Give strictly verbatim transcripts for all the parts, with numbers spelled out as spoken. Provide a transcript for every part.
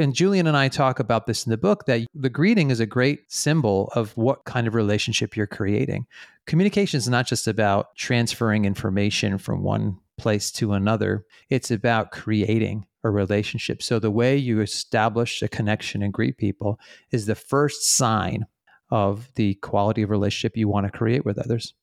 And Julien and I talk about this in the book, that the greeting is a great symbol of what kind of relationship you're creating. Communication is not just about transferring information from one place to another. It's about creating a relationship. So the way you establish a connection and greet people is the first sign of the quality of relationship you want to create with others.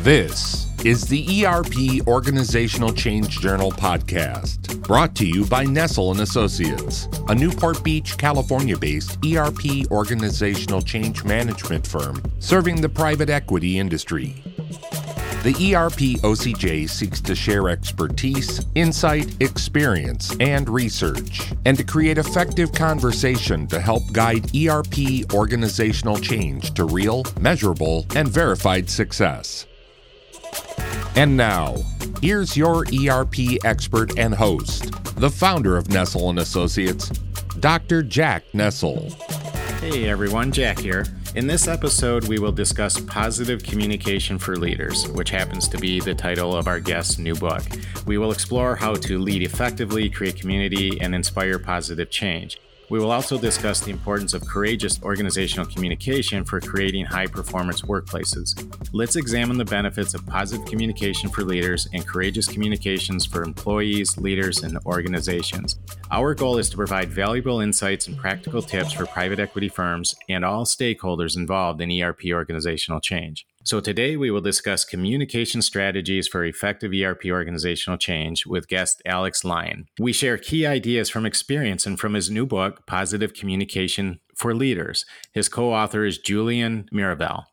This is the E R P Organizational Change Journal podcast, brought to you by Nestle and Associates, a Newport Beach, California-based E R P organizational change management firm serving the private equity industry. The E R P O C J seeks to share expertise, insight, experience, and research, and to create effective conversation to help guide E R P organizational change to real, measurable, and verified success. And now, here's your E R P expert and host, the founder of Nestle and Associates, Doctor Jack Nestle. Hey everyone, Jack here. In this episode, we will discuss Positive Communication for Leaders, which happens to be the title of our guest's new book. We will explore how to lead effectively, create community, and inspire positive change. We will also discuss the importance of courageous organizational communication for creating high-performance workplaces. Let's examine the benefits of positive communication for leaders and courageous communications for employees, leaders, and organizations. Our goal is to provide valuable insights and practical tips for private equity firms and all stakeholders involved in E R P organizational change. So today we will discuss communication strategies for effective E R P organizational change with guest Alex Lyon. We share key ideas from experience and from his new book, Positive Communication for Leaders. His co-author is Julien Mirivel.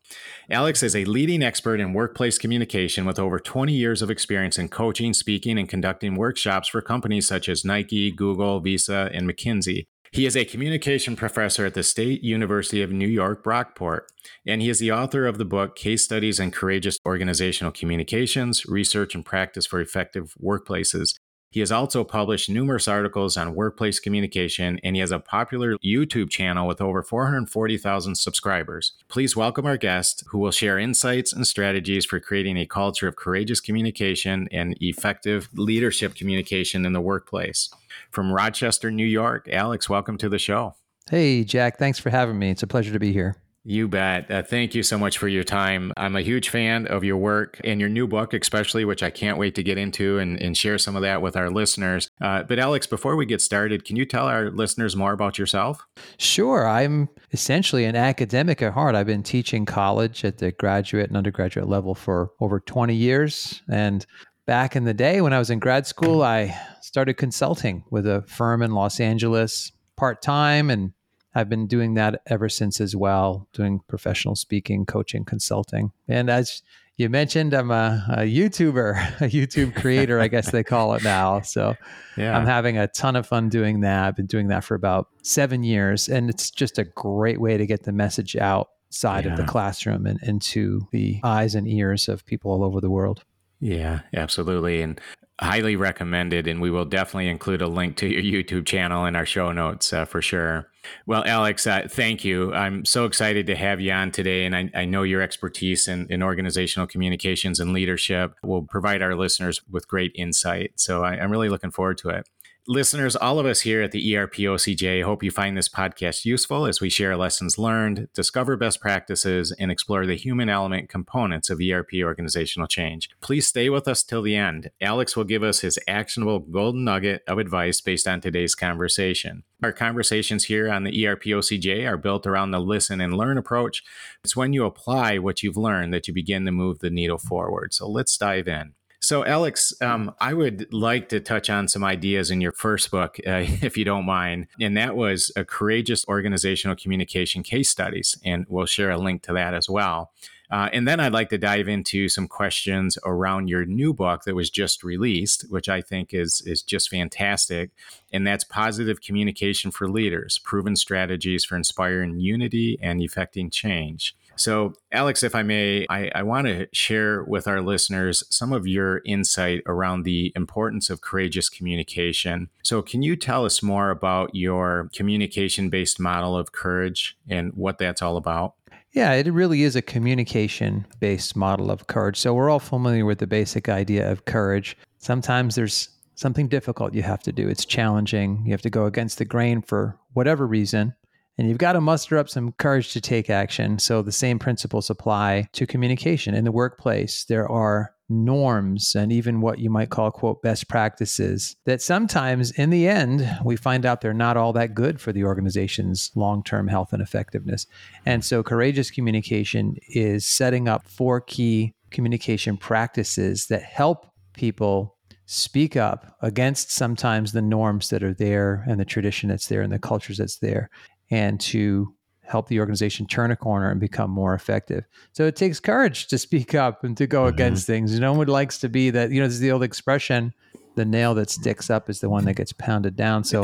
Alex is a leading expert in workplace communication with over twenty years of experience in coaching, speaking, and conducting workshops for companies such as Nike, Google, Visa, and McKinsey. He is a communication professor at the State University of New York, Brockport, and he is the author of the book, Case Studies in Courageous Organizational Communications, Research and Practice for Effective Workplaces. He has also published numerous articles on workplace communication, and he has a popular YouTube channel with over four hundred forty thousand subscribers. Please welcome our guest, who will share insights and strategies for creating a culture of courageous communication and effective leadership communication in the workplace. From Rochester, New York, Alex, welcome to the show. Hey, Jack. Thanks for having me. It's a pleasure to be here. You bet. Uh, thank you so much for your time. I'm a huge fan of your work and your new book, especially, which I can't wait to get into and, and share some of that with our listeners. Uh, but Alex, before we get started, can you tell our listeners more about yourself? Sure. I'm essentially an academic at heart. I've been teaching college at the graduate and undergraduate level for over twenty years. And back in the day when I was in grad school, I started consulting with a firm in Los Angeles part-time, and I've been doing that ever since as well, doing professional speaking, coaching, consulting. And as you mentioned, I'm a, a YouTuber, a YouTube creator, I guess they call it now. So yeah. I'm having a ton of fun doing that. I've been doing that for about seven years, and it's just a great way to get the message outside yeah. of the classroom and into the eyes and ears of people all over the world. Yeah, absolutely. And highly recommended. And we will definitely include a link to your YouTube channel in our show notes uh, for sure. Well, Alex, uh, thank you. I'm so excited to have you on today. And I, I know your expertise in, in organizational communications and leadership will provide our listeners with great insight. So I, I'm really looking forward to it. Listeners, all of us here at the E R P O C J hope you find this podcast useful as we share lessons learned, discover best practices, and explore the human element components of E R P organizational change. Please stay with us till the end. Alex will give us his actionable golden nugget of advice based on today's conversation. Our conversations here on the E R P O C J are built around the listen and learn approach. It's when you apply what you've learned that you begin to move the needle forward. So let's dive in. So, Alex, um, I would like to touch on some ideas in your first book, uh, if you don't mind. And that was a courageous organizational communication case studies. And we'll share a link to that as well. Uh, and then I'd like to dive into some questions around your new book that was just released, which I think is, is just fantastic. And that's Positive Communication for Leaders, Proven Strategies for Inspiring Unity and Effecting Change. So, Alex, if I may, I, I want to share with our listeners some of your insight around the importance of courageous communication. So can you tell us more about your communication-based model of courage and what that's all about? Yeah, it really is a communication-based model of courage. So we're all familiar with the basic idea of courage. Sometimes there's something difficult you have to do. It's challenging. You have to go against the grain for whatever reason, and you've got to muster up some courage to take action. So the same principles apply to communication. In the workplace, there are norms and even what you might call, quote, best practices that sometimes in the end, we find out they're not all that good for the organization's long-term health and effectiveness. And so courageous communication is setting up four key communication practices that help people speak up against sometimes the norms that are there and the tradition that's there and the cultures that's there, and to help the organization turn a corner and become more effective. So it takes courage to speak up and to go mm-hmm. against things. No one likes to be that, you know, there's the old expression, the nail that sticks up is the one that gets pounded down. So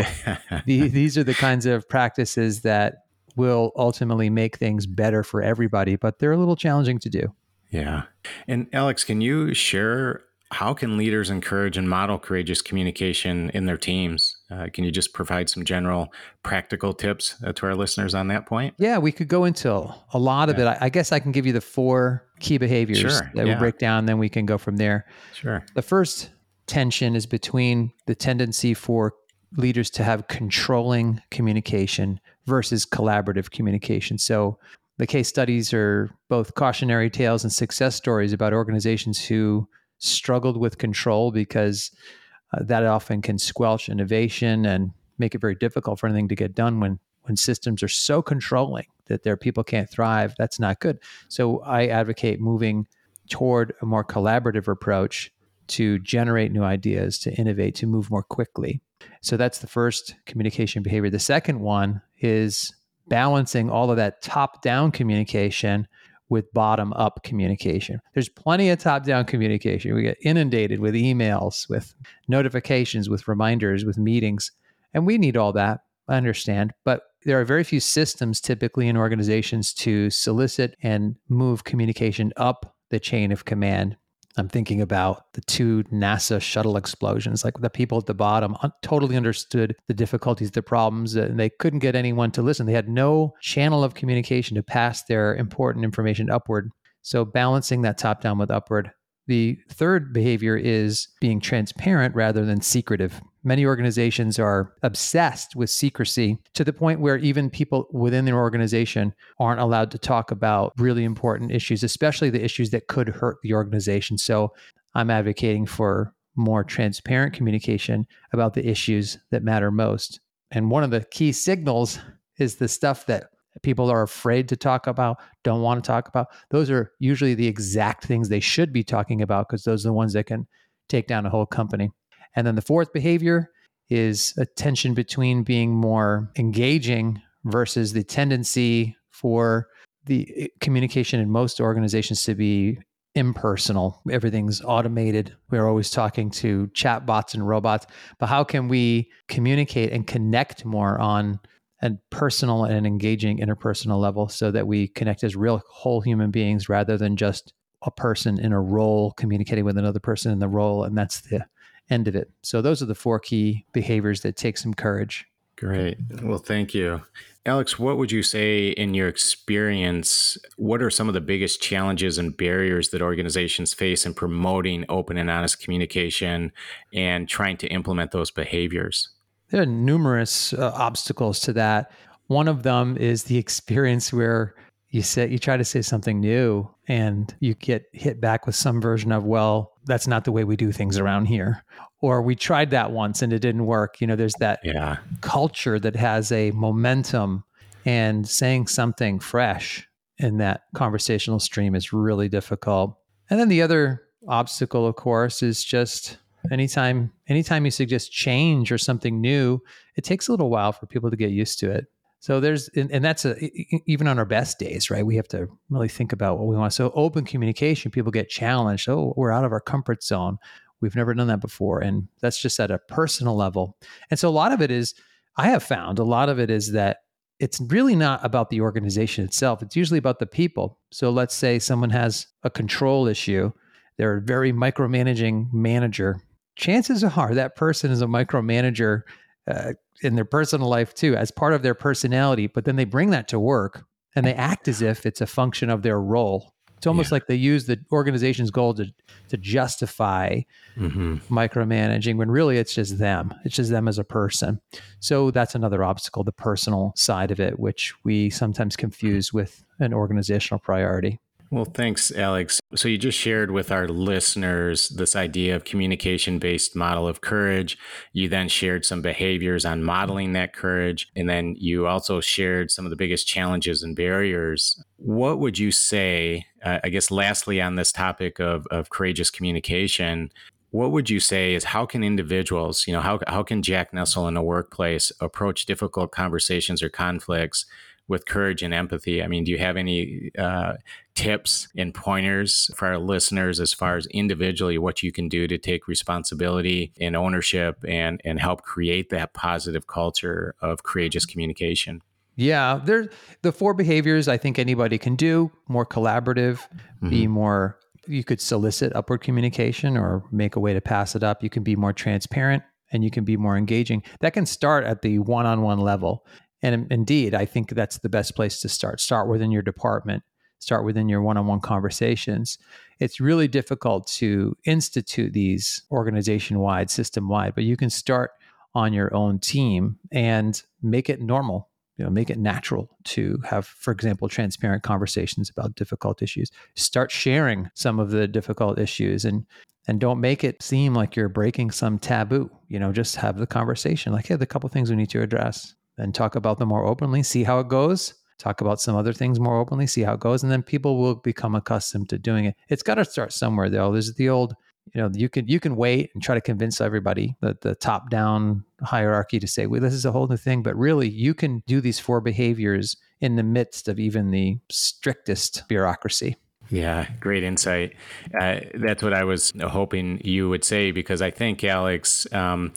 the, these are the kinds of practices that will ultimately make things better for everybody, but they're a little challenging to do. Yeah. And Alex, can you share how can leaders encourage and model courageous communication in their teams? Uh, can you just provide some general practical tips uh, to our listeners on that point? Yeah, we could go into a lot yeah. of it. I, I guess I can give you the four key behaviors sure. that yeah. we break down, then we can go from there. Sure. The first tension is between the tendency for leaders to have controlling communication versus collaborative communication. So the case studies are both cautionary tales and success stories about organizations who struggled with control, because uh, that often can squelch innovation and make it very difficult for anything to get done when when systems are so controlling that their people can't thrive. That's not good. So I advocate moving toward a more collaborative approach to generate new ideas, to innovate, to move more quickly. So that's the first communication behavior. The second one is balancing all of that top-down communication with bottom-up communication. There's plenty of top-down communication. We get inundated with emails, with notifications, with reminders, with meetings, and we need all that, I understand, but there are very few systems typically in organizations to solicit and move communication up the chain of command. I'm thinking about the two NASA shuttle explosions, like the people at the bottom un- totally understood the difficulties, the problems, and they couldn't get anyone to listen. They had no channel of communication to pass their important information upward. So balancing that top down with upward. The third behavior is being transparent rather than secretive. Many organizations are obsessed with secrecy to the point where even people within their organization aren't allowed to talk about really important issues, especially the issues that could hurt the organization. So I'm advocating for more transparent communication about the issues that matter most. And one of the key signals is the stuff that people are afraid to talk about, don't want to talk about. Those are usually the exact things they should be talking about, because those are the ones that can take down a whole company. And then the fourth behavior is a tension between being more engaging versus the tendency for the communication in most organizations to be impersonal. Everything's automated. We're always talking to chatbots and robots. But how can we communicate and connect more on a personal and engaging interpersonal level so that we connect as real whole human beings rather than just a person in a role communicating with another person in the role? And that's the end of it. So those are the four key behaviors that take some courage. Great. Well, thank you. Alex, what would you say in your experience, what are some of the biggest challenges and barriers that organizations face in promoting open and honest communication and trying to implement those behaviors? There are numerous uh, obstacles to that. One of them is the experience where you say, you try to say something new and you get hit back with some version of, well, that's not the way we do things around here. Or we tried that once and it didn't work. You know, there's that yeah. culture that has a momentum, and saying something fresh in that conversational stream is really difficult. And then the other obstacle, of course, is just anytime anytime you suggest change or something new, it takes a little while for people to get used to it. So there's, and, and that's a, even on our best days, right? We have to really think about what we want. So open communication, people get challenged. Oh, we're out of our comfort zone. We've never done that before. And that's just at a personal level. And so a lot of it is, I have found a lot of it is that it's really not about the organization itself. It's usually about the people. So let's say someone has a control issue. They're a very micromanaging manager. Chances are that person is a micromanager uh, in their personal life too, as part of their personality, but then they bring that to work and they act as if it's a function of their role. It's almost yeah. like they use the organization's goal to, to justify mm-hmm. micromanaging, when really it's just them. It's just them as a person. So that's another obstacle, the personal side of it, which we sometimes confuse with an organizational priority. Well, thanks, Alex. So you just shared with our listeners this idea of communication-based model of courage. You then shared some behaviors on modeling that courage. And then you also shared some of the biggest challenges and barriers. What would you say, uh, I guess, lastly, on this topic of, of courageous communication, what would you say is how can individuals, you know, how, how can Jack Nestle in the workplace approach difficult conversations or conflicts with courage and empathy? I mean, do you have any uh, tips and pointers for our listeners as far as individually what you can do to take responsibility and ownership and and help create that positive culture of courageous communication? Yeah, there the four behaviors I think anybody can do: more collaborative, mm-hmm. be more. You could solicit upward communication or make a way to pass it up. You can be more transparent and you can be more engaging. That can start at the one-on-one level. And indeed, I think that's the best place to start. Start within your department, start within your one-on-one conversations. It's really difficult to institute these organization-wide, system-wide, but you can start on your own team and make it normal. You know, make it natural to have, for example, transparent conversations about difficult issues. Start sharing some of the difficult issues and and don't make it seem like you're breaking some taboo. You know, just have the conversation like, hey, there are a couple of things we need to address. And talk about them more openly, see how it goes. Talk about some other things more openly, see how it goes. And then people will become accustomed to doing it. It's got to start somewhere though. There's the old, you know, you can you can wait and try to convince everybody that the top-down hierarchy to say, well, this is a whole new thing. But really, you can do these four behaviors in the midst of even the strictest bureaucracy. Yeah, great insight. Uh, that's what I was hoping you would say, because I think, Alex, um,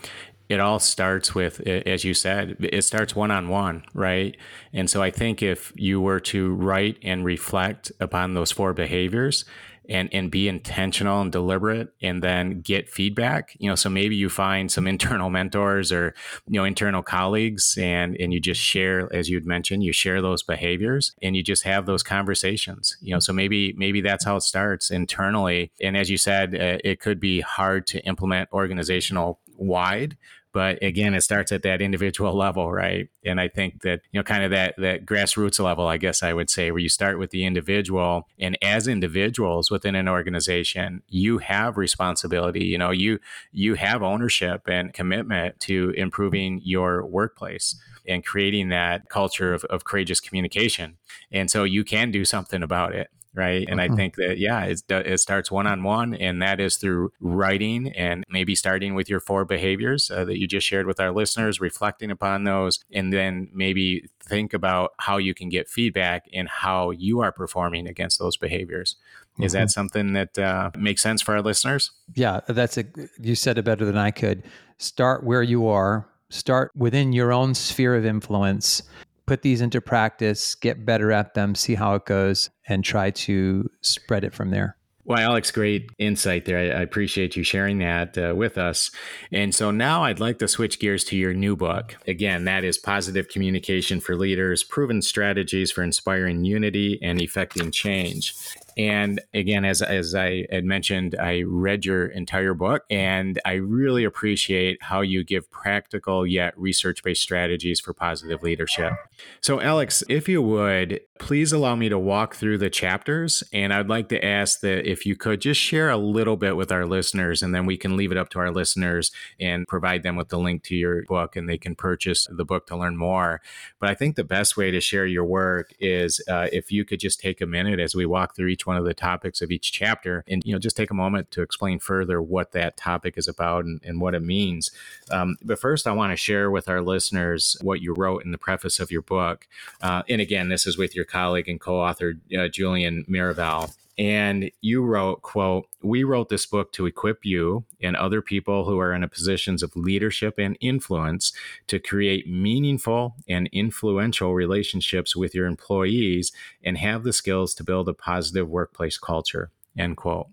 it all starts with, as you said, it starts one-on-one, right? And so I think if you were to write and reflect upon those four behaviors and, and be intentional and deliberate and then get feedback, you know, so maybe you find some internal mentors or, you know, internal colleagues and, and you just share, as you'd mentioned, you share those behaviors and you just have those conversations, you know, so maybe, maybe that's how it starts internally. And as you said, uh, it could be hard to implement organizational wide, but again, it starts at that individual level, right? And I think that, you know, kind of that that grassroots level, I guess I would say, where you start with the individual, and as individuals within an organization, you have responsibility, you know, you you have ownership and commitment to improving your workplace and creating that culture of, of courageous communication. And so you can do something about it. Right. And mm-hmm. I think that, yeah, it's, it starts one on one. And that is through writing and maybe starting with your four behaviors uh, that you just shared with our listeners, reflecting upon those, and then maybe think about how you can get feedback and how you are performing against those behaviors. Mm-hmm. Is that something that uh, makes sense for our listeners? Yeah, that's a, you said it better than I could. Start where you are, start within your own sphere of influence. Put these into practice, get better at them, see how it goes, and try to spread it from there. Well, Alex, great insight there. I, I appreciate you sharing that uh, with us. And so now I'd like to switch gears to your new book. Again, that is Positive Communication for Leaders, Proven Strategies for Inspiring Unity and Effecting Change. And again, as as I had mentioned, I read your entire book, and I really appreciate how you give practical yet research-based strategies for positive leadership. So Alex, if you would, please allow me to walk through the chapters, and I'd like to ask that if you could just share a little bit with our listeners, and then we can leave it up to our listeners and provide them with the link to your book, and they can purchase the book to learn more. But I think the best way to share your work is uh, if you could just take a minute as we walk through each one of the topics of each chapter, and you know, just take a moment to explain further what that topic is about and, and what it means. Um, but first, I want to share with our listeners what you wrote in the preface of your book. Uh, and again, this is with your colleague and co-author uh, Julien Mirivel. And you wrote, quote, "We wrote this book to equip you and other people who are in a positions of leadership and influence to create meaningful and influential relationships with your employees and have the skills to build a positive workplace culture," end quote.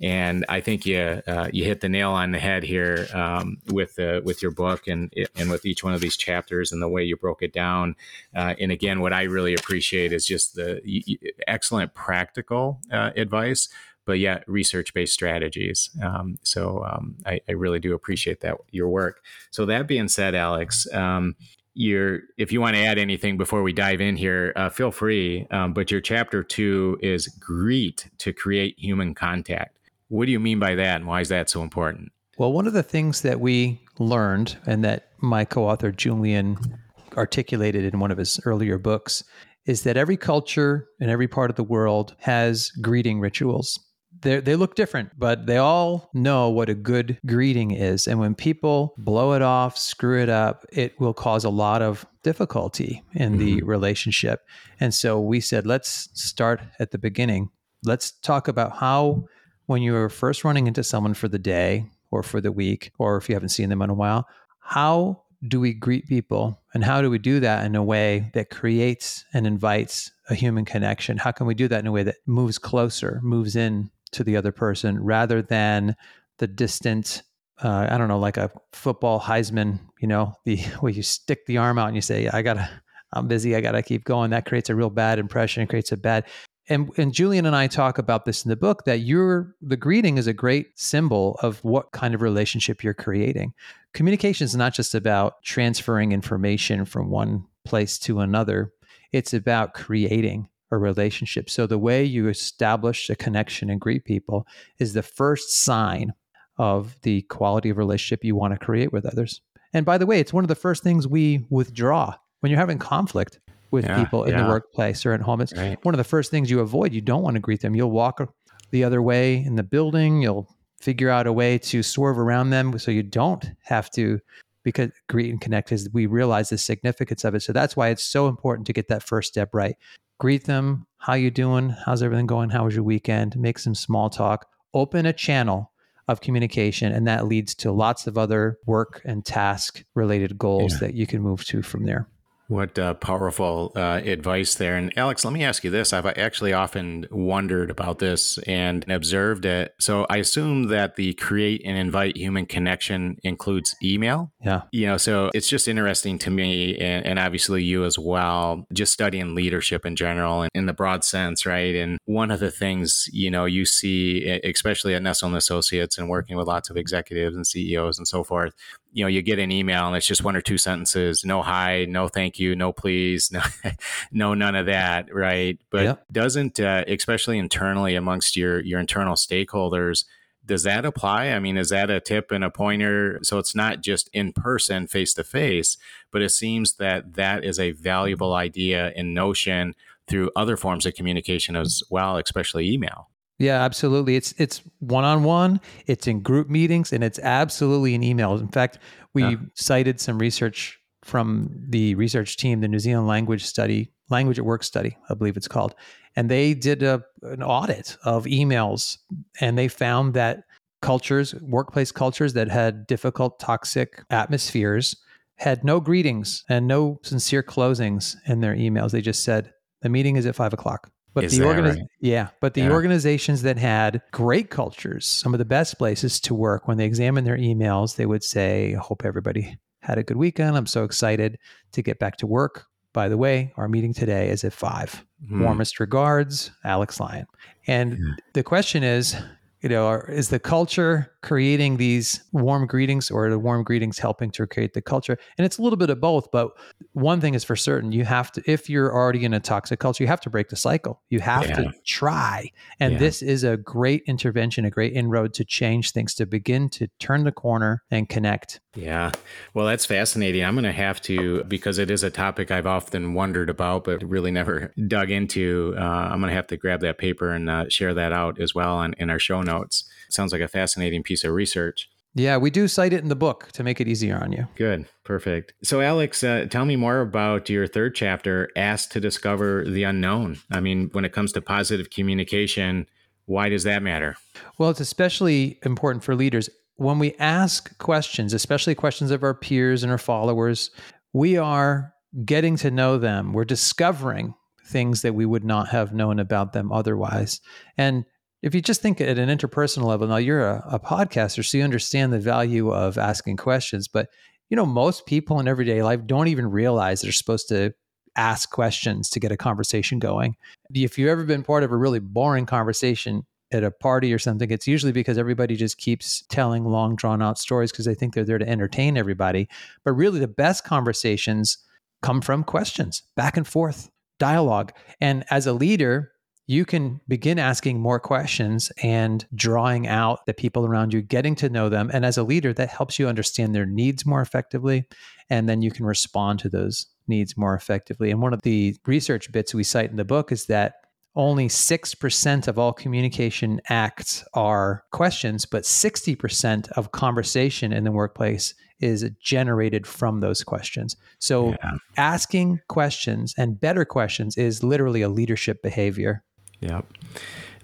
And I think you uh, you hit the nail on the head here um, with the, with your book and and with each one of these chapters and the way you broke it down. Uh, and again, what I really appreciate is just the excellent practical uh, advice, but yet research-based strategies. Um, so um, I, I really do appreciate that your work. So that being said, Alex, um, Your, if you want to add anything before we dive in here, uh, feel free. Um, but your chapter two is greet to create human contact. What do you mean by that, and why is that so important? Well, one of the things that we learned, and that my co-author Julien articulated in one of his earlier books, is that every culture in every part of the world has greeting rituals. They they look different, but they all know what a good greeting is. And when people blow it off, screw it up, it will cause a lot of difficulty in mm-hmm. the relationship. And so we said, let's start at the beginning. Let's talk about how, when you're first running into someone for the day or for the week, or if you haven't seen them in a while, how do we greet people? And how do we do that in a way that creates and invites a human connection? How can we do that in a way that moves closer, moves in to the other person, rather than the distant, uh, I don't know, like a football Heisman, you know, the where you stick the arm out and you say, I gotta, I'm busy, I gotta keep going. That creates a real bad impression. It creates a bad, and and Julien and I talk about this in the book, that your the greeting is a great symbol of what kind of relationship you're creating. Communication is not just about transferring information from one place to another. It's about creating a relationship. So the way you establish a connection and greet people is the first sign of the quality of relationship you want to create with others. And by the way, it's one of the first things we withdraw when you're having conflict with yeah, people in yeah. the workplace or at home. It's right. one of the first things you avoid. You don't want to greet them. You'll walk the other way in the building. You'll figure out a way to swerve around them so you don't have to, because greet and connect is, we realize the significance of it. So that's why it's so important to get that first step right. Greet them. How you doing? How's everything going? How was your weekend? Make some small talk. Open a channel of communication, and that leads to lots of other work and task related goals yeah. that you can move to from there. What uh, powerful uh, advice there. And Alex, let me ask you this. I've actually often wondered about this and observed it. So I assume that the create and invite human connection includes email. Yeah. You know, so it's just interesting to me, and, and obviously you as well, just studying leadership in general and in the broad sense, right? And one of the things, you know, you see, especially at Nestle and Associates and working with lots of executives and C E Os and so forth, you know, you get an email and it's just one or two sentences, no hi, no thank you, no please, no, no none of that, right? But yep. doesn't, uh, especially internally amongst your your internal stakeholders, does that apply? I mean, is that a tip and a pointer? So it's not just in person, face to face, but it seems that that is a valuable idea and notion through other forms of communication as well, especially email. Yeah, absolutely. It's it's one-on-one, it's in group meetings, and it's absolutely in emails. In fact, we yeah. cited some research from the research team, the New Zealand Language Study, Language at Work Study, I believe it's called. And they did a, an audit of emails, and they found that cultures, workplace cultures that had difficult, toxic atmospheres had no greetings and no sincere closings in their emails. They just said, the meeting is at five o'clock. But Is the organiz- right? yeah, but the yeah. organizations that had great cultures, some of the best places to work, when they examined their emails, they would say, I hope everybody had a good weekend. I'm so excited to get back to work. By the way, our meeting today is at five. Mm. Warmest regards, Alex Lyon. And mm. the question is, you know, are, is the culture creating these warm greetings, or are the warm greetings helping to create the culture? And it's a little bit of both, but one thing is for certain, you have to, if you're already in a toxic culture, you have to break the cycle. You have yeah. to try. And yeah. this is a great intervention, a great inroad to change things, to begin to turn the corner and connect. Yeah. Well, that's fascinating. I'm going to have to, because it is a topic I've often wondered about, but really never dug into. Uh, I'm going to have to grab that paper and uh, share that out as well on, in our show notes. Sounds like a fascinating piece of research. Yeah, we do cite it in the book to make it easier on you. Good. Perfect. So Alex, uh, tell me more about your third chapter, Ask to Discover the Unknown. I mean, when it comes to positive communication, why does that matter? Well, it's especially important for leaders. When we ask questions, especially questions of our peers and our followers, we are getting to know them. We're discovering things that we would not have known about them otherwise. And If you just think at an interpersonal level, now you're a, a podcaster, so you understand the value of asking questions, but you know, most people in everyday life don't even realize they're supposed to ask questions to get a conversation going. If you've ever been part of a really boring conversation at a party or something, it's usually because everybody just keeps telling long drawn out stories because they think they're there to entertain everybody. But really the best conversations come from questions, back and forth, dialogue. And as a leader, you can begin asking more questions and drawing out the people around you, getting to know them. And as a leader, that helps you understand their needs more effectively. And then you can respond to those needs more effectively. And one of the research bits we cite in the book is that only six percent of all communication acts are questions, but sixty percent of conversation in the workplace is generated from those questions. So yeah. asking questions and better questions is literally a leadership behavior. Yeah,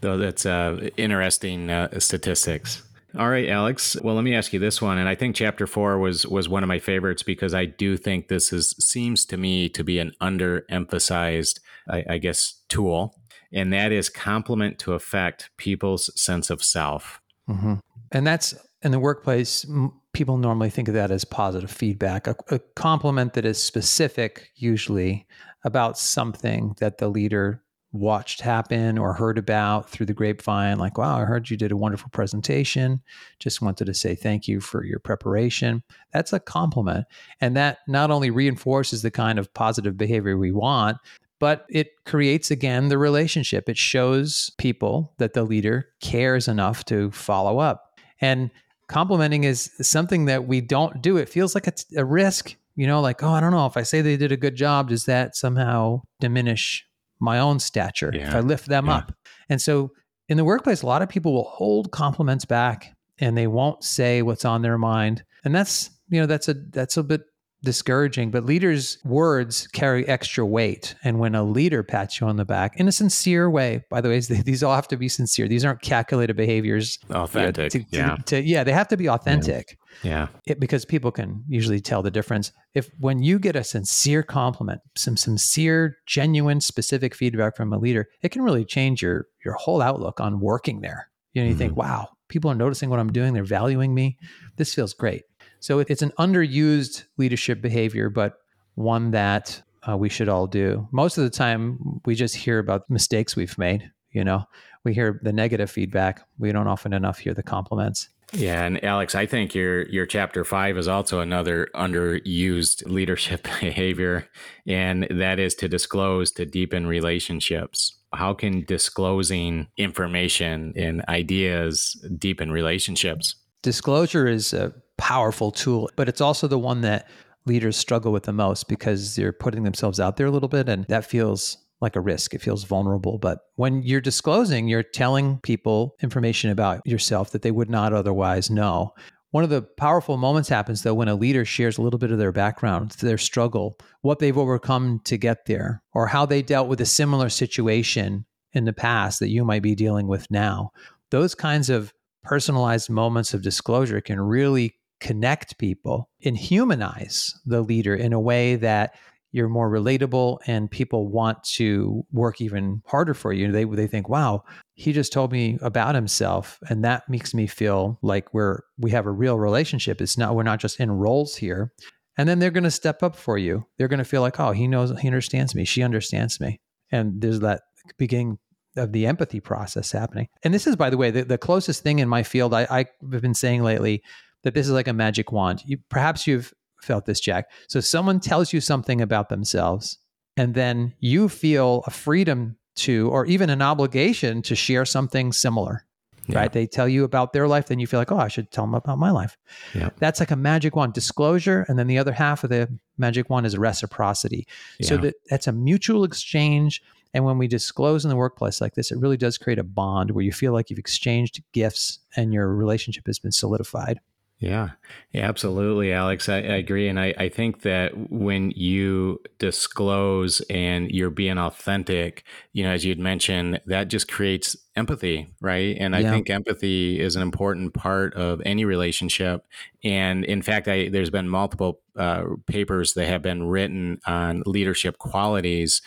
though that's uh, interesting uh, statistics. All right, Alex. Well, let me ask you this one, and I think Chapter Four was was one of my favorites because I do think this is seems to me to be an underemphasized, I, I guess, tool, and that is complement to affect people's sense of self. Mm-hmm. And that's in the workplace. People normally think of that as positive feedback, a, a compliment that is specific, usually about something that the leader watched happen or heard about through the grapevine, like, wow, I heard you did a wonderful presentation. Just wanted to say thank you for your preparation. That's a compliment. And that not only reinforces the kind of positive behavior we want, but it creates, again, the relationship. It shows people that the leader cares enough to follow up. And complimenting is something that we don't do. It feels like it's a risk, you know, like, oh, I don't know, if I say they did a good job, does that somehow diminish my own stature, yeah. if I lift them yeah. up? And so in the workplace, a lot of people will hold compliments back and they won't say what's on their mind. And that's, you know, that's a, that's a bit discouraging, but leaders' words carry extra weight. And when a leader pats you on the back in a sincere way, by the way, these all have to be sincere. These aren't calculated behaviors. Authentic. You know, to, yeah. To, to, yeah. They have to be authentic. Yeah. yeah. It, because people can usually tell the difference. If when you get a sincere compliment, some sincere, genuine, specific feedback from a leader, it can really change your, your whole outlook on working there. You know, you mm-hmm. think, wow, people are noticing what I'm doing. They're valuing me. This feels great. So it's an underused leadership behavior, but one that uh, we should all do. Most of the time, we just hear about mistakes we've made. You know, we hear the negative feedback. We don't often enough hear the compliments. Yeah, and Alex, I think your your chapter five is also another underused leadership behavior, and that is to disclose to deepen relationships. How can disclosing information and ideas deepen relationships? Disclosure is a powerful tool, but it's also the one that leaders struggle with the most because they're putting themselves out there a little bit, and that feels like a risk. It feels vulnerable. But when you're disclosing, you're telling people information about yourself that they would not otherwise know. One of the powerful moments happens, though, when a leader shares a little bit of their background, their struggle, what they've overcome to get there, or how they dealt with a similar situation in the past that you might be dealing with now. Those kinds of personalized moments of disclosure can really connect people and humanize the leader in a way that you're more relatable and people want to work even harder for you. They they think, wow, he just told me about himself, and that makes me feel like we're we have a real relationship. It's not we're not just in roles here. And then they're going to step up for you. They're going to feel like, oh, he knows, he understands me, she understands me, and there's that beginning of the empathy process happening. And this is, by the way, the, the closest thing in my field. I, I've been saying lately that this is like a magic wand. You, perhaps you've felt this, Jack. So someone tells you something about themselves, and then you feel a freedom to, or even an obligation to share something similar, yeah. right? They tell you about their life, then you feel like, oh, I should tell them about my life. Yeah. That's like a magic wand, disclosure. And then the other half of the magic wand is reciprocity. Yeah. So that, that's a mutual exchange. And when we disclose in the workplace like this, it really does create a bond where you feel like you've exchanged gifts and your relationship has been solidified. Yeah, yeah, absolutely, Alex. I, I agree. And I, I think that when you disclose and you're being authentic, you know, as you'd mentioned, that just creates empathy, right? And I yeah. think empathy is an important part of any relationship. And in fact, I, there's been multiple uh, papers that have been written on leadership qualities.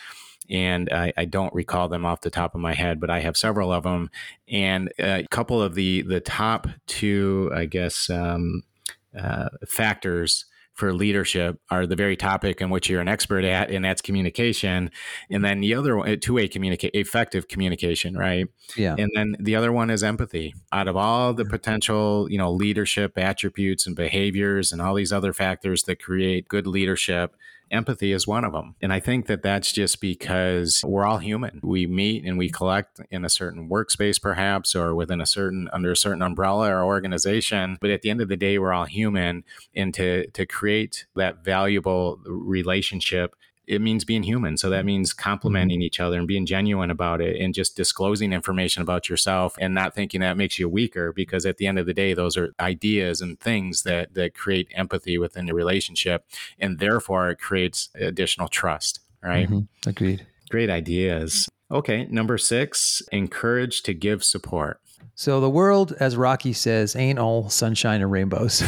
and I, I don't recall them off the top of my head, but I have several of them. And a couple of the the top two, I guess, um, uh, factors for leadership are the very topic in which you're an expert at, and that's communication. And then the other one, two-way communicate, effective communication, right? Yeah. And then the other one is empathy. Out of all the potential, you know, leadership attributes and behaviors and all these other factors that create good leadership, empathy is one of them. And I think that that's just because we're all human. We meet and we collect in a certain workspace, perhaps, or within a certain, under a certain umbrella or organization. But at the end of the day, we're all human. And to, to create that valuable relationship, it means being human. So that means complimenting each other and being genuine about it and just disclosing information about yourself and not thinking that makes you weaker, because at the end of the day, those are ideas and things that that create empathy within the relationship. And therefore, it creates additional trust, right? Mm-hmm. Agreed. Great ideas. Okay, number six, encourage to give support. So the world, as Rocky says, ain't all sunshine and rainbows.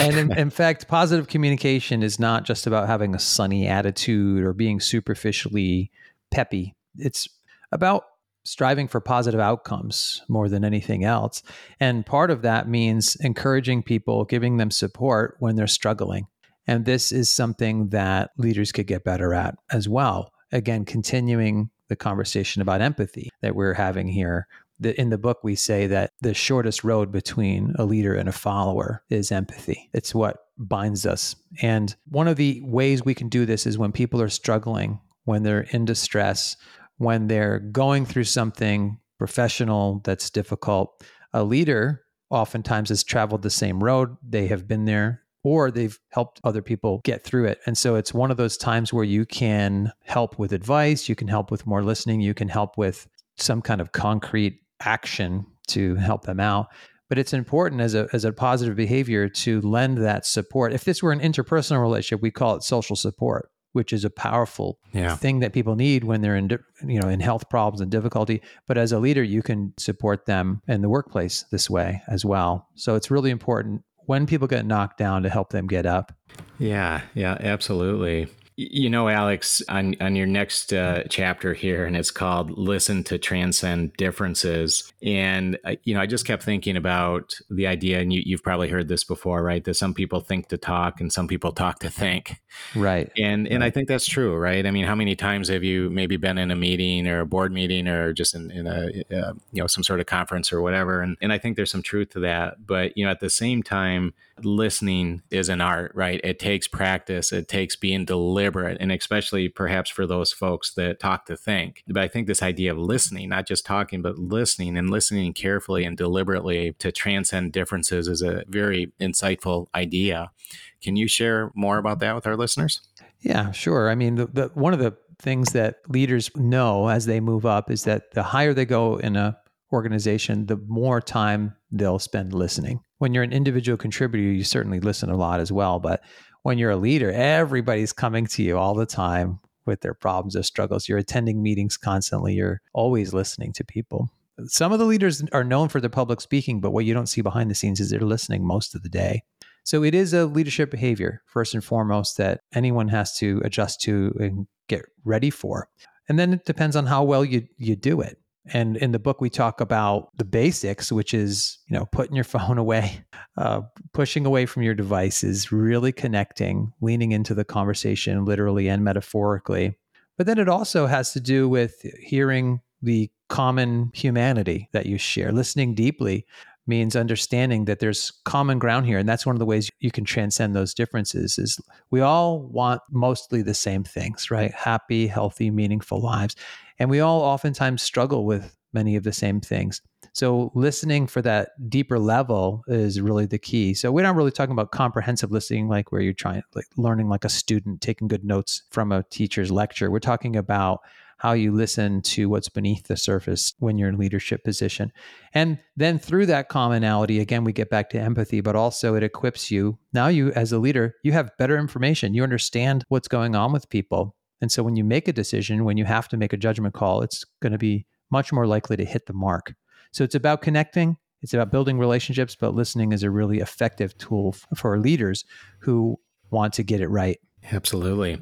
And in, in fact, positive communication is not just about having a sunny attitude or being superficially peppy. It's about striving for positive outcomes more than anything else. And part of that means encouraging people, giving them support when they're struggling. And this is something that leaders could get better at as well. Again, continuing the conversation about empathy that we're having here. In the book, we say that the shortest road between a leader and a follower is empathy. It's what binds us. And one of the ways we can do this is when people are struggling, when they're in distress, when they're going through something professional that's difficult. A leader oftentimes has traveled the same road. They have been there, or they've helped other people get through it. And so it's one of those times where you can help with advice, you can help with more listening, you can help with some kind of concrete action to help them out. But it's important as a as a positive behavior to lend that support. If this were an interpersonal relationship, we call it social support, which is a powerful yeah. thing that people need when they're in, you know, in health problems and difficulty. But as a leader, you can support them in the workplace this way as well. So it's really important when people get knocked down to help them get up. Yeah, yeah, absolutely. You know, Alex, on, on your next uh, chapter here, and it's called Listen to Transcend Differences. And, uh, you know, I just kept thinking about the idea, and you, you've probably heard this before, right? That some people think to talk and some people talk to think. Right. And and right. I think that's true, right? I mean, how many times have you maybe been in a meeting or a board meeting or just in, in a, uh, you know, some sort of conference or whatever? And, and I think there's some truth to that. But, you know, at the same time, listening is an art, right? It takes practice. It takes being deliberate. And especially perhaps for those folks that talk to think. But I think this idea of listening, not just talking, but listening and listening carefully and deliberately to transcend differences is a very insightful idea. Can you share more about that with our listeners? Yeah, sure. I mean, the, the, one of the things that leaders know as they move up is that the higher they go in an organization, the more time they'll spend listening. When you're an individual contributor, you certainly listen a lot as well, but when you're a leader, everybody's coming to you all the time with their problems, their struggles. You're attending meetings constantly. You're always listening to people. Some of the leaders are known for their public speaking, but what you don't see behind the scenes is they're listening most of the day. So it is a leadership behavior, first and foremost, that anyone has to adjust to and get ready for. And then it depends on how well you you do it. And in the book, we talk about the basics, which is, you know, putting your phone away, uh, pushing away from your devices, really connecting, leaning into the conversation literally and metaphorically. But then it also has to do with hearing the common humanity that you share. Listening deeply means understanding that there's common ground here. And that's one of the ways you can transcend those differences is we all want mostly the same things, right? Happy, healthy, meaningful lives. And we all oftentimes struggle with many of the same things. So listening for that deeper level is really the key. So we're not really talking about comprehensive listening, like where you're trying, like learning like a student, taking good notes from a teacher's lecture. We're talking about how you listen to what's beneath the surface when you're in leadership position. And then through that commonality, again, we get back to empathy, but also it equips you. Now you, as a leader, you have better information. You understand what's going on with people. And so when you make a decision, when you have to make a judgment call, it's going to be much more likely to hit the mark. So it's about connecting, it's about building relationships, but listening is a really effective tool for leaders who want to get it right. Absolutely.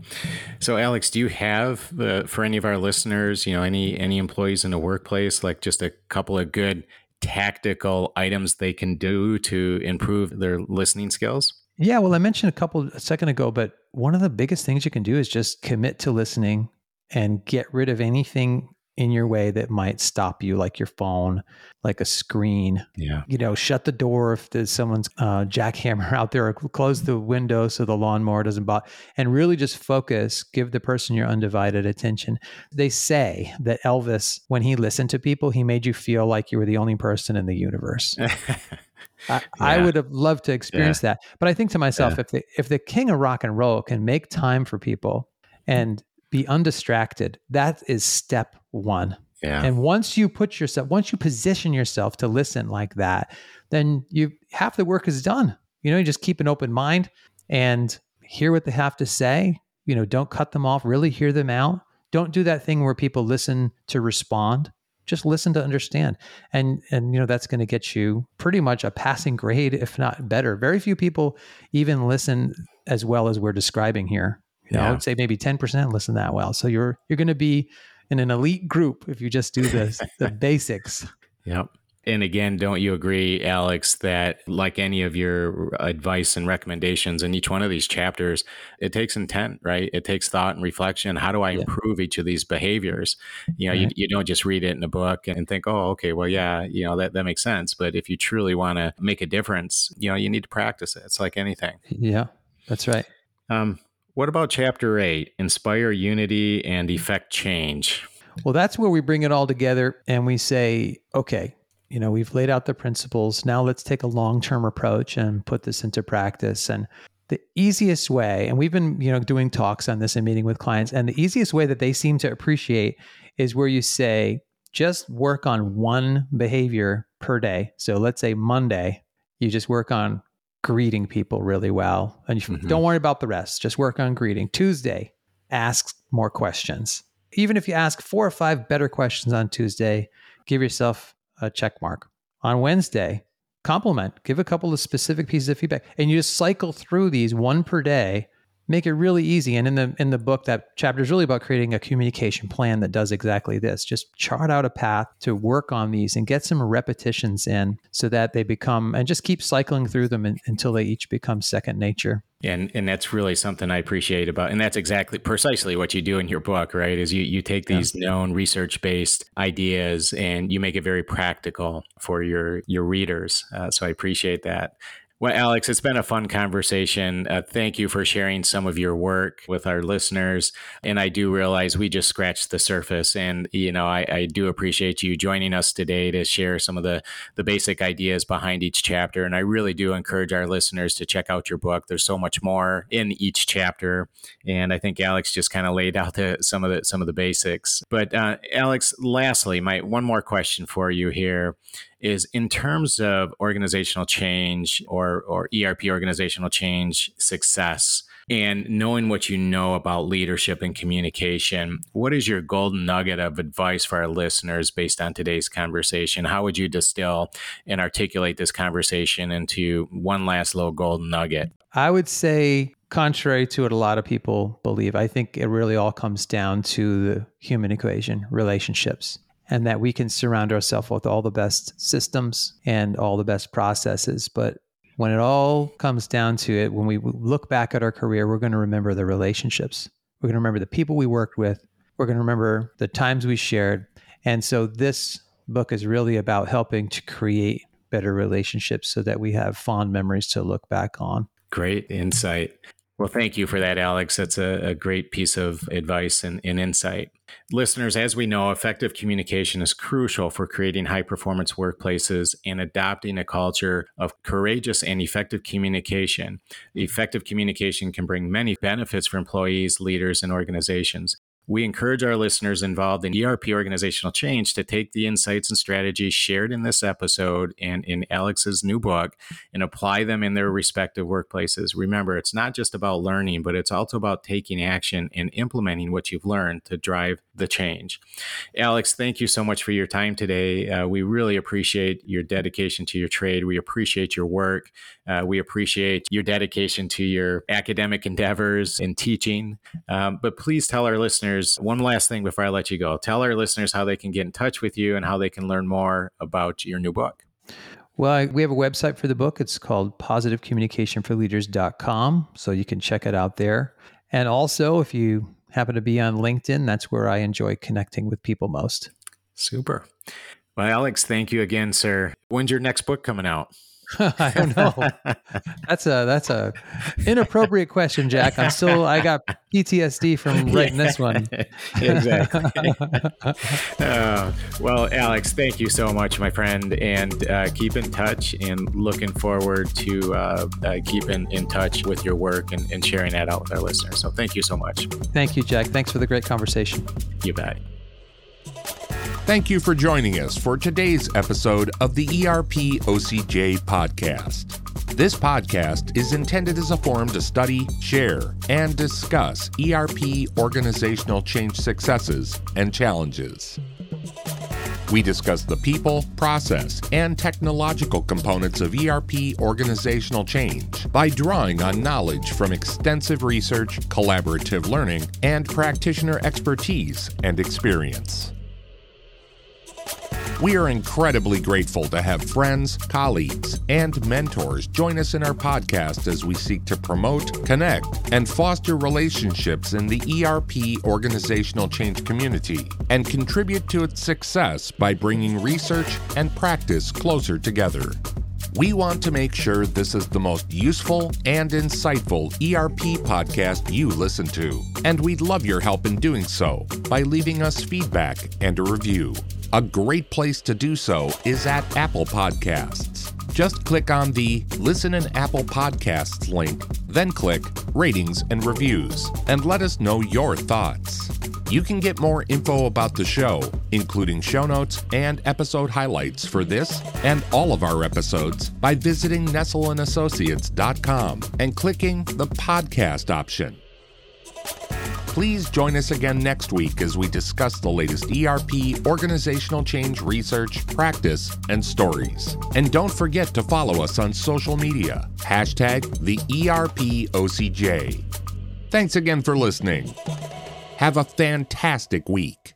So, Alex, do you have uh, for any of our listeners, you know, any any employees in the workplace, like just a couple of good tactical items they can do to improve their listening skills? Yeah, well, I mentioned a couple a second ago, but one of the biggest things you can do is just commit to listening and get rid of anything in your way that might stop you, like your phone, like a screen. Yeah. You know, shut the door if there's someone's uh, jackhammer out there, or close the window so the lawnmower doesn't bother, and really just focus, give the person your undivided attention. They say that Elvis, when he listened to people, he made you feel like you were the only person in the universe. I, yeah. I would have loved to experience yeah. that. But I think to myself, yeah. if the, if the king of rock and roll can make time for people and be undistracted, that is step one. Yeah. And once you put yourself, once you position yourself to listen like that, then you half the work is done. You know, you just keep an open mind and hear what they have to say. You know, don't cut them off, really hear them out. Don't do that thing where people listen to respond. Just listen to understand. And, and you know, that's going to get you pretty much a passing grade, if not better. Very few people even listen as well as we're describing here. You know, yeah. I would say maybe ten percent listen that well. So you're you're going to be in an elite group if you just do this, the basics. Yep. And again, don't you agree, Alex, that like any of your advice and recommendations in each one of these chapters, it takes intent, right? It takes thought and reflection. How do I yeah. improve each of these behaviors? You know, right. you, you don't just read it in a book and think, oh, okay, well, yeah, you know, that, that makes sense. But if you truly want to make a difference, you know, you need to practice it. It's like anything. Yeah, that's right. Um. What about chapter eight, inspire unity and effect change? Well, that's where we bring it all together and we say, okay, you know, we've laid out the principles. Now let's take a long-term approach and put this into practice. And the easiest way, and we've been, you know, doing talks on this and meeting with clients, and the easiest way that they seem to appreciate is where you say, just work on one behavior per day. So let's say Monday, you just work on greeting people really well. And you mm-hmm. don't worry about the rest. Just work on greeting. Tuesday, ask more questions. Even if you ask four or five better questions on Tuesday, give yourself a check mark. On Wednesday, compliment. Give a couple of specific pieces of feedback. And you just cycle through these one per day. Make it really easy. And in the in the book, that chapter is really about creating a communication plan that does exactly this. Just chart out a path to work on these and get some repetitions in so that they become, and just keep cycling through them in, until they each become second nature. And and that's really something I appreciate about, and that's exactly precisely what you do in your book, right? Is you, you take these yeah. known research-based ideas and you make it very practical for your, your readers. Uh, so I appreciate that. Well, Alex, it's been a fun conversation. Uh, thank you for sharing some of your work with our listeners. And I do realize we just scratched the surface. And, you know, I, I do appreciate you joining us today to share some of the, the basic ideas behind each chapter. And I really do encourage our listeners to check out your book. There's so much more in each chapter. And I think Alex just kind of laid out the, some of the some of the basics. But uh, Alex, lastly, my one more question for you here is in terms of organizational change or, or E R P organizational change success and knowing what you know about leadership and communication, what is your golden nugget of advice for our listeners based on today's conversation? How would you distill and articulate this conversation into one last little golden nugget? I would say, contrary to what a lot of people believe, I think it really all comes down to the human equation, relationships. And that we can surround ourselves with all the best systems and all the best processes. But when it all comes down to it, when we look back at our career, we're going to remember the relationships. We're going to remember the people we worked with. We're going to remember the times we shared. And so this book is really about helping to create better relationships so that we have fond memories to look back on. Great insight. Well, thank you for that, Alex. That's a, a great piece of advice and, and insight. Listeners, as we know, effective communication is crucial for creating high-performance workplaces and adopting a culture of courageous and effective communication. Effective communication can bring many benefits for employees, leaders, and organizations. We encourage our listeners involved in E R P organizational change to take the insights and strategies shared in this episode and in Alex's new book and apply them in their respective workplaces. Remember, it's not just about learning, but it's also about taking action and implementing what you've learned to drive the change. Alex, thank you so much for your time today. Uh, we really appreciate your dedication to your trade. We appreciate your work. Uh, we appreciate your dedication to your academic endeavors and teaching. Um, but please tell our listeners one last thing before I let you go. Tell our listeners how they can get in touch with you and how they can learn more about your new book. Well, we have a website for the book. It's called positive communication for leaders dot com. So you can check it out there. And also, if you happen to be on LinkedIn, that's where I enjoy connecting with people most. Super. Well, Alex, thank you again, sir. When's your next book coming out? I don't know. That's a that's a inappropriate question, Jack. I'm still I got P T S D from writing this one. Exactly. uh, well, Alex, thank you so much, my friend, and uh, keep in touch. And looking forward to uh, uh, keeping in touch with your work and, and sharing that out with our listeners. So, thank you so much. Thank you, Jack. Thanks for the great conversation. You bet. Thank you for joining us for today's episode of the E R P O C J podcast. This podcast is intended as a forum to study, share, and discuss E R P organizational change successes and challenges. We discuss the people, process, and technological components of E R P organizational change by drawing on knowledge from extensive research, collaborative learning, and practitioner expertise and experience. We are incredibly grateful to have friends, colleagues, and mentors join us in our podcast as we seek to promote, connect, and foster relationships in the E R P organizational change community and contribute to its success by bringing research and practice closer together. We want to make sure this is the most useful and insightful E R P podcast you listen to, and we'd love your help in doing so by leaving us feedback and a review. A great place to do so is at Apple Podcasts. Just click on the Listen in Apple Podcasts link, then click Ratings and Reviews, and let us know your thoughts. You can get more info about the show, including show notes and episode highlights for this and all of our episodes by visiting nestle and associates dot com and clicking the podcast option. Please join us again next week as we discuss the latest E R P organizational change research, practice, and stories. And don't forget to follow us on social media, hashtag the E R P O C J. Thanks again for listening. Have a fantastic week.